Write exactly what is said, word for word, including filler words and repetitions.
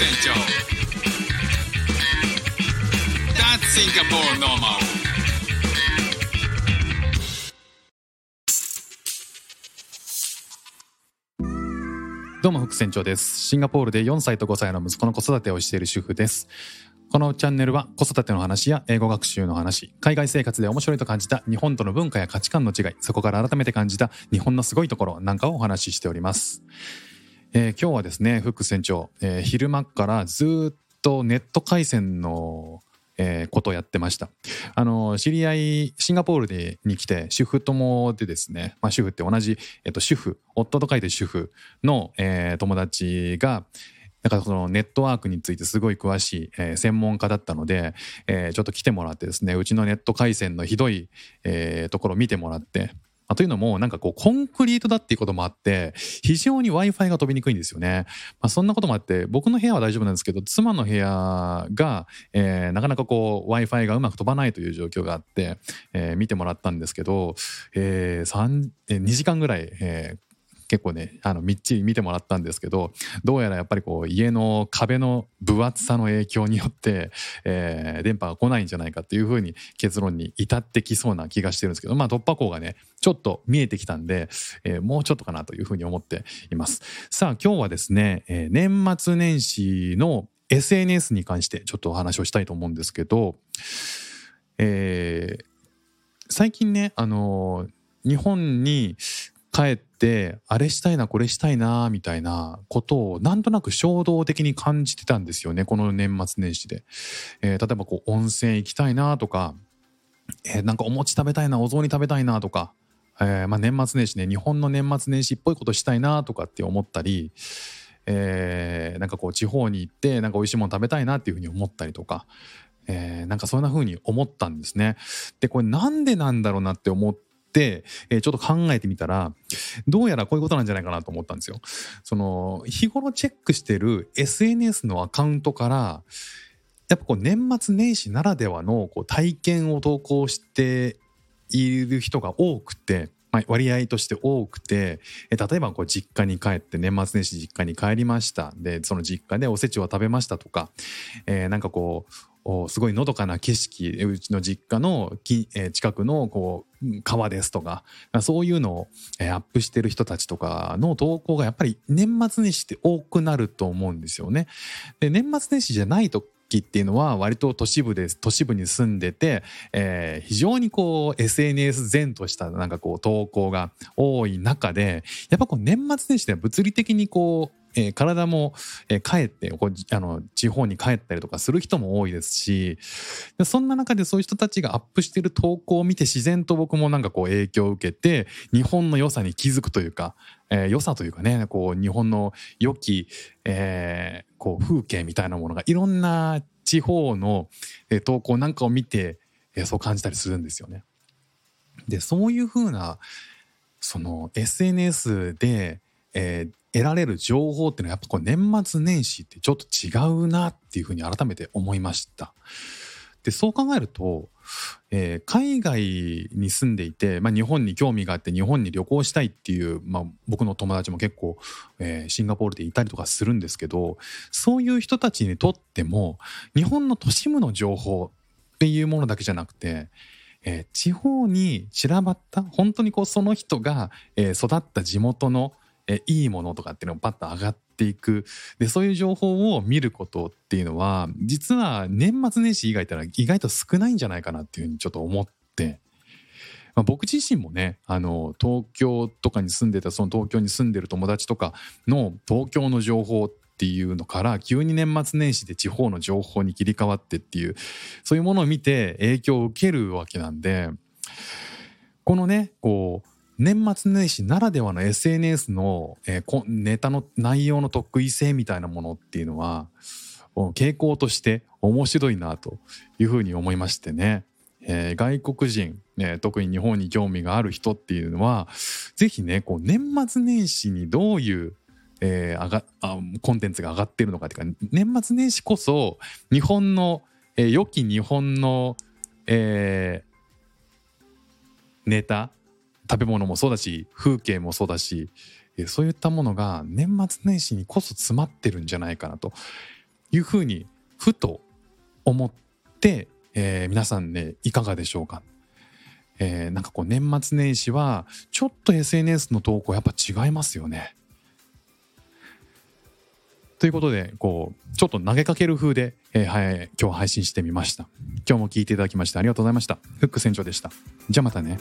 成長 That's Singapore normal。 どうも副船長です。シンガポールでよんさいとごさいの息子の子育てをしている主婦です。このチャンネルは子育ての話や英語学習の話、海外生活で面白いと感じた日本との文化や価値観の違い、そこから改めて感じた日本のすごいところなんかをお話ししております。えー、今日はですね、フック船長、えー、昼間からずっとネット回線の、えー、ことをやってました。あの知り合い、シンガポールでに来て主婦友でですね、まあ、主婦って同じ、えっと、主婦夫と書いて主婦の、えー、友達がなんかそのネットワークについてすごい詳しい、えー、専門家だったので、えー、ちょっと来てもらってですね、うちのネット回線のひどい、えー、ところを見てもらって、というのもなんかこうコンクリートだっていうこともあって非常に Wi-Fi が飛びにくいんですよね。まあ、そんなこともあって僕の部屋は大丈夫なんですけど、妻の部屋が、えー、なかなかこう Wi-Fi がうまく飛ばないという状況があって、えー、見てもらったんですけど、えー、さん、えー、にじかんぐらい、えー結構ね、あのみっちり見てもらったんですけど、どうやらやっぱりこう家の壁の分厚さの影響によって、えー、電波が来ないんじゃないかっていう風に結論に至ってきそうな気がしてるんですけど、まあ突破口がねちょっと見えてきたんで、えー、もうちょっとかなという風に思っています。さあ今日はですね、えー、年末年始の エスエヌエス に関してちょっとお話をしたいと思うんですけど、えー、最近ね、あのー、日本に帰ってあれしたいなこれしたいなみたいなことをなんとなく衝動的に感じてたんですよね、この年末年始で。えー、例えばこう温泉行きたいなとか、えー、なんかお餅食べたいな、お雑煮食べたいなとか、えーまあ、年末年始ね、日本の年末年始っぽいことしたいなとかって思ったり、えー、なんかこう地方に行ってなんか美味しいもの食べたいなっていうふうに思ったりとか、えー、なんかそんなふうに思ったんですね。でこれなんでなんだろうなって思ってで、えー、ちょっと考えてみたら、どうやらこういうことなんじゃないかなと思ったんですよ。その日頃チェックしてる エスエヌエス のアカウントからやっぱこう年末年始ならではのこう体験を投稿している人が多くて、まあ、割合として多くて、えー、例えばこう実家に帰って、年末年始実家に帰りました、でその実家でおせちを食べましたとか、えー、なんかこうすごいのどかな景色、うちの実家のき、えー、近くのこう川ですとか、そういうのを、えー、アップしてる人たちとかの投稿がやっぱり年末年始って多くなると思うんですよね。で年末年始じゃない時っていうのは割と都市部です、都市部に住んでて、えー、非常にこう エスエヌエス 前としたなんかこう投稿が多い中で、やっぱこう年末年始では物理的にこうえー、体も、えー、帰ってこうあの地方に帰ったりとかする人も多いですし、でそんな中でそういう人たちがアップしてる投稿を見て自然と僕もなんかこう影響を受けて日本の良さに気づくというか、えー、良さというかね、こう日本の良き、えー、こう風景みたいなものがいろんな地方の、えー、投稿なんかを見て、えー、そう感じたりするんですよね。でそういう風なその エスエヌエス で、えー得られる情報っていうのはやっぱこう年末年始ってちょっと違うなっていうふうに改めて思いました。でそう考えると、えー、海外に住んでいて、まあ、日本に興味があって日本に旅行したいっていう、まあ、僕の友達も結構、えー、シンガポールでいたりとかするんですけど、そういう人たちにとっても日本の都市部の情報っていうものだけじゃなくて、えー、地方に散らばった本当にこうその人が、えー、育った地元のえいいものとかっていうのがパッと上がっていく。でそういう情報を見ることっていうのは実は年末年始以外ってのは意外と少ないんじゃないかなっていうふうにちょっと思って、まあ、僕自身もね、あの東京とかに住んでたその東京に住んでる友達とかの東京の情報っていうのから急に年末年始で地方の情報に切り替わってっていう、そういうものを見て影響を受けるわけなんで、このねこう年末年始ならではの エスエヌエス の、えー、ネタの内容の特異性みたいなものっていうのは傾向として面白いなというふうに思いましてね、えー、外国人、えー、特に日本に興味がある人っていうのはぜひねこう年末年始にどういう、えー、あがあコンテンツが上がっているのかっていうか、年末年始こそ日本の、えー、良き日本の、えー、ネタ、食べ物もそうだし風景もそうだし、そういったものが年末年始にこそ詰まってるんじゃないかなというふうにふと思って、えー、皆さんねいかがでしょうか。えー、なんかこう年末年始はちょっと エスエヌエス の投稿やっぱ違いますよね。ということでこうちょっと投げかける風で、えーはい、今日配信してみました。今日も聞いていただきましてありがとうございました。フック船長でした。じゃあまたね。